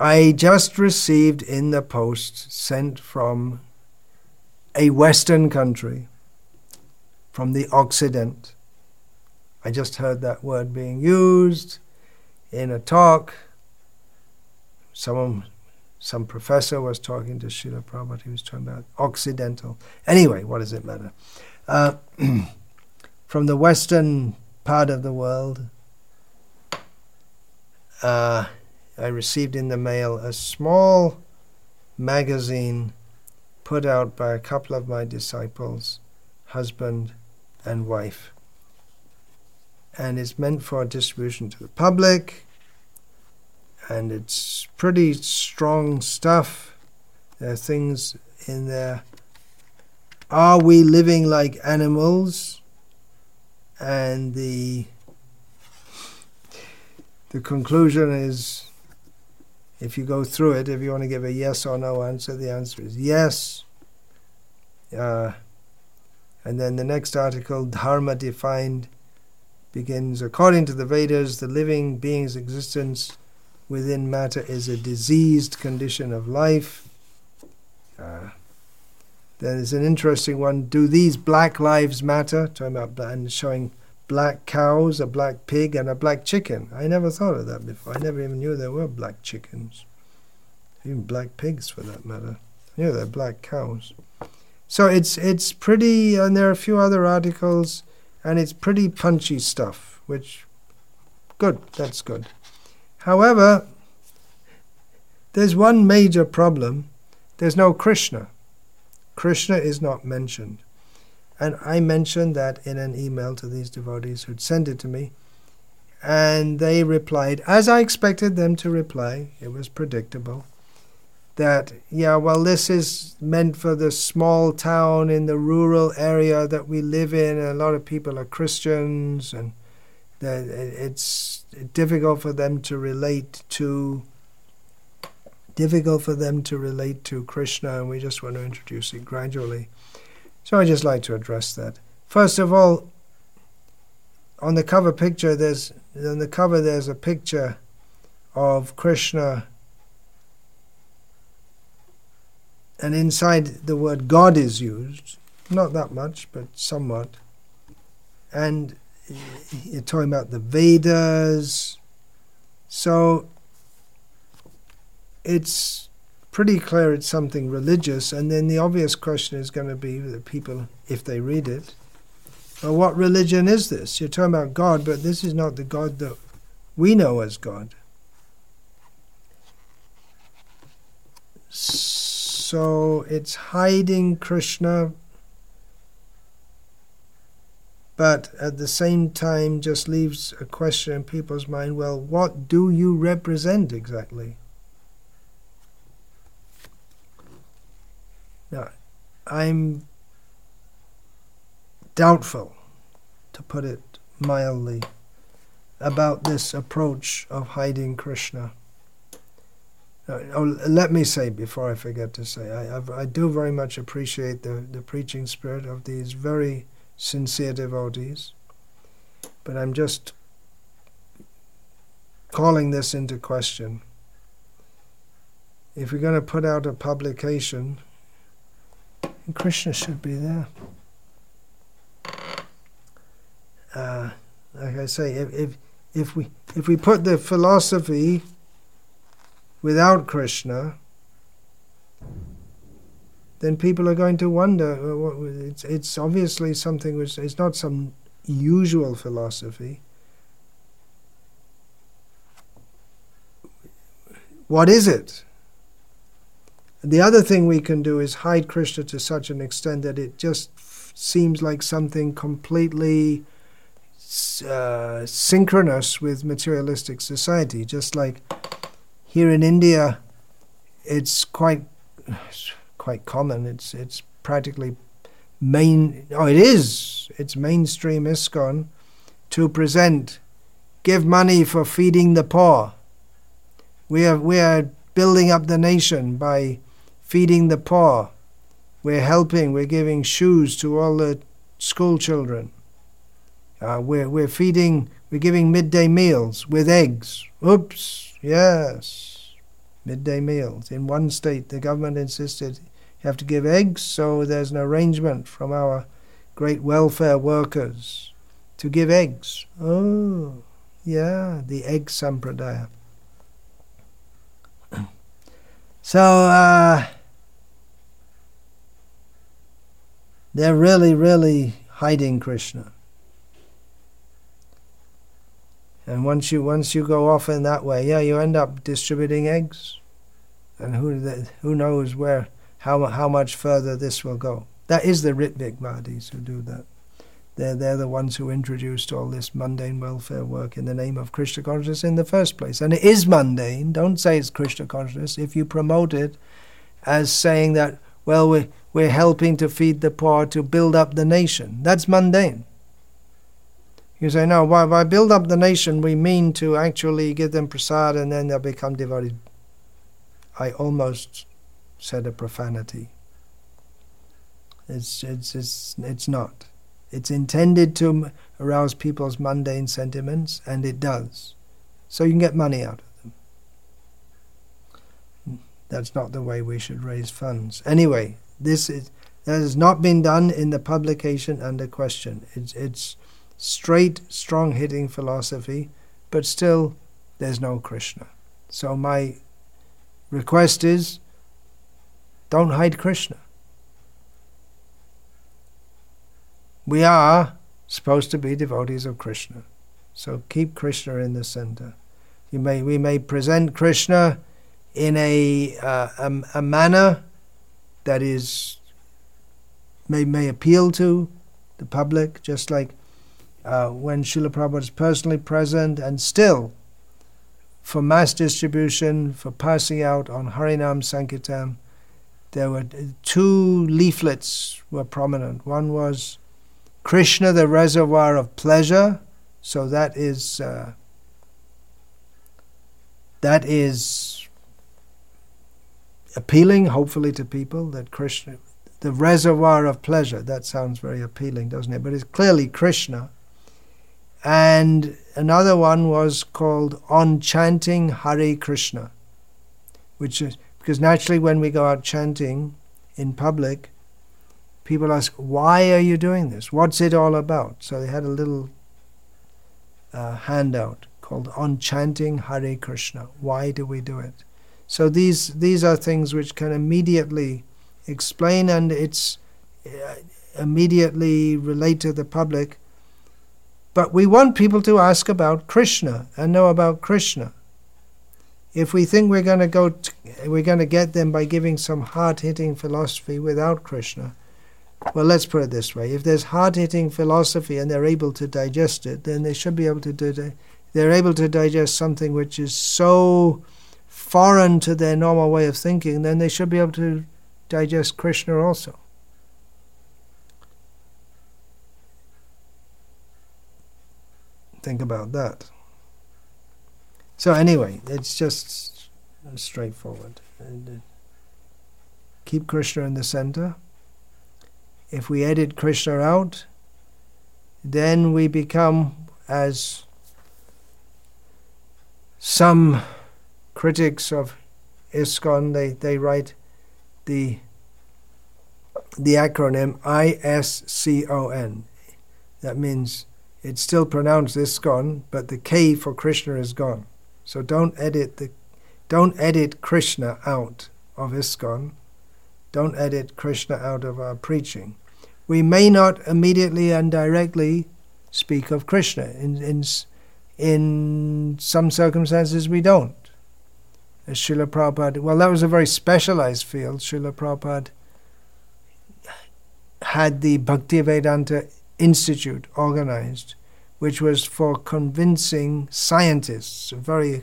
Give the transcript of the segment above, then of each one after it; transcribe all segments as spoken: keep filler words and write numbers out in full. I just received in the post, sent from a Western country, from the Occident. I just heard that word being used in a talk. Someone, some professor was talking to Srila Prabhupada. He was talking about Occidental. Anyway, what does it matter? Uh, from the Western part of the world, uh, I received in the mail a small magazine put out by a couple of my disciples, husband and wife. And it's meant for distribution to the public, and it's pretty strong stuff. There are things in there. Are we living like animals? And the the conclusion is, if you go through it, if you want to give a yes or no answer, the answer is yes. Uh, and then the next article, Dharma defined, begins, according to the Vedas, the living being's existence within matter is a diseased condition of life. Uh, there's an interesting one, do these black lives matter? Talking about and showing black cows, a black pig, and a black chicken. I never thought of that before. I never even knew there were black chickens. Even black pigs, for that matter. I knew they're black cows. So it's it's pretty, and there are a few other articles, and it's pretty punchy stuff, which, good, that's good. However, there's one major problem. There's no Krishna. Krishna is not mentioned. And I mentioned that in an email to these devotees who'd sent it to me. And they replied, as I expected them to reply, it was predictable, that, yeah, well, this is meant for the small town in the rural area that we live in. A lot of people are Christians, and that it's difficult for them to relate to, difficult for them to relate to Krishna, and we just want to introduce it gradually. So I just like to address that. First of all, on the cover picture, there's on the cover there's a picture of Krishna, and inside the word God is used, not that much, but somewhat. And you're talking about the Vedas, so it's pretty clear it's something religious, and then the obvious question is going to be the people, if they read it, well, what religion is this? You're talking about God, but this is not the God that we know as God. So it's hiding Krishna, but at the same time just leaves a question in people's mind, well, what do you represent exactly? Now, I'm doubtful, to put it mildly, about this approach of hiding Krishna. Now, oh, let me say, before I forget to say, I, I've, I do very much appreciate the, the preaching spirit of these very sincere devotees, but I'm just calling this into question. If we're going to put out a publication, Krishna should be there. Uh, like I say, if, if if we if we put the philosophy without Krishna, then people are going to wonder. What, it's it's obviously something which it's not some usual philosophy. What is it? The other thing we can do is hide Krishna to such an extent that it just f- seems like something completely uh, synchronous with materialistic society. Just like here in India, it's quite it's quite common. It's it's practically main. Oh, it is. It's mainstream ISKCON to present, give money for feeding the poor. We are we are building up the nation by feeding the poor. We're helping, we're giving shoes to all the school children. Uh, we're, we're feeding, we're giving midday meals with eggs. Oops, yes. midday meals. In one state, the government insisted you have to give eggs, so there's an arrangement from our great welfare workers to give eggs. Oh, yeah, the egg sampradaya. So, uh, they're really, really hiding Krishna. And once you once you go off in that way, yeah, you end up distributing eggs, and who who knows where how how much further this will go. That is the Ritvik Vadis who do that. They're they're the ones who introduced all this mundane welfare work in the name of Krishna consciousness in the first place, and it is mundane. Don't say it's Krishna consciousness if you promote it as saying that, well, we we're helping to feed the poor to build up the nation. That's mundane. You say, no, by, by build up the nation, we mean to actually give them prasad and then they'll become devotees. I almost said a profanity. It's, it's, it's, it's not. It's intended to arouse people's mundane sentiments, and it does. So you can get money out of them. That's not the way we should raise funds. Anyway, this is, that has not been done in the publication under question. It's... it's straight, strong-hitting philosophy, but still there's no Krishna. So my request is, don't hide Krishna. We are supposed to be devotees of Krishna, so keep Krishna in the center. You may, we may present Krishna in a, uh, a, a manner that is may, may appeal to the public, just like Uh, when Srila Prabhupada was personally present, and still for mass distribution, for passing out on Harinam Sankirtan, there were two leaflets were prominent. One was Krishna, the reservoir of pleasure, so that is uh, that is appealing, hopefully, to people, that Krishna, the reservoir of pleasure, that sounds very appealing, doesn't it? But it's clearly Krishna. And another one was called On Chanting Hare Krishna, which is because naturally when we go out chanting in public, people ask, why are you doing this? What's it all about? So they had a little uh, handout called On Chanting Hare Krishna. Why do we do it? So these these are things which can immediately explain, and it's uh, immediately relate to the public. But we want people to ask about Krishna and know about Krishna. If we think we're going to go, t- we're going to get them by giving some hard-hitting philosophy without Krishna. Well, let's put it this way: if there's hard-hitting philosophy and they're able to digest it, then they should be able to do. Di- they're able to digest something which is so foreign to their normal way of thinking. Then they should be able to digest Krishna also. Think about that. So anyway, it's just straightforward. And keep Krishna in the center. If we edit Krishna out, then we become, as some critics of ISKCON, they, they write the the acronym I S C O N. That means it's still pronounced ISKCON, but the K for Krishna is gone. So don't edit the, don't edit Krishna out of ISKCON. Don't edit Krishna out of our preaching. We may not immediately and directly speak of Krishna. In in, in some circumstances we don't. As Srila Prabhupada, well, that was a very specialized field. Srila Prabhupada had the Bhaktivedanta Institute organized, which was for convincing scientists, a very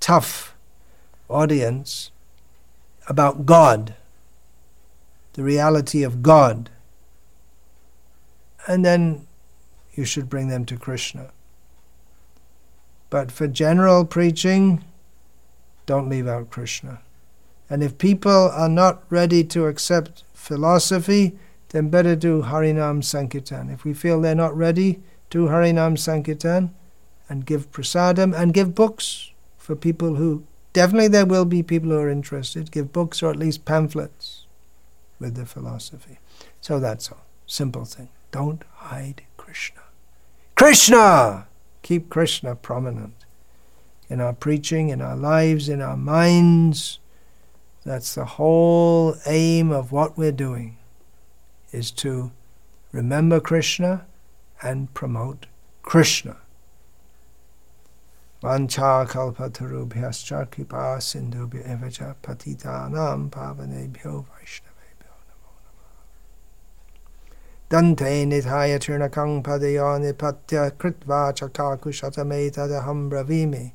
tough audience, about God, the reality of God. And then you should bring them to Krishna. But for general preaching, don't leave out Krishna. And if people are not ready to accept philosophy, then better do Harinam Sankirtan. If we feel they're not ready, do Harinam Sankirtan and give prasadam and give books for people who definitely there will be people who are interested. Give books or at least pamphlets with the philosophy. So that's all. Simple thing. Don't hide Krishna. Krishna! Keep Krishna prominent in our preaching, in our lives, in our minds. That's the whole aim of what we're doing, is to remember Krishna and promote Krishna. Vancha kalpatarubhyascha kripa sindhubhya evacha patitanam pavanebhyo vaishnavebhyo namo namah. Dante nithaya trinakang padaya nipatya kritva chakakushatame tadaham bravimi.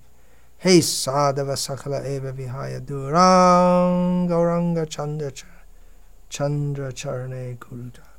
Hey sadhava sakala eva vihaya durang gauranga chandra chandra charane kuruta.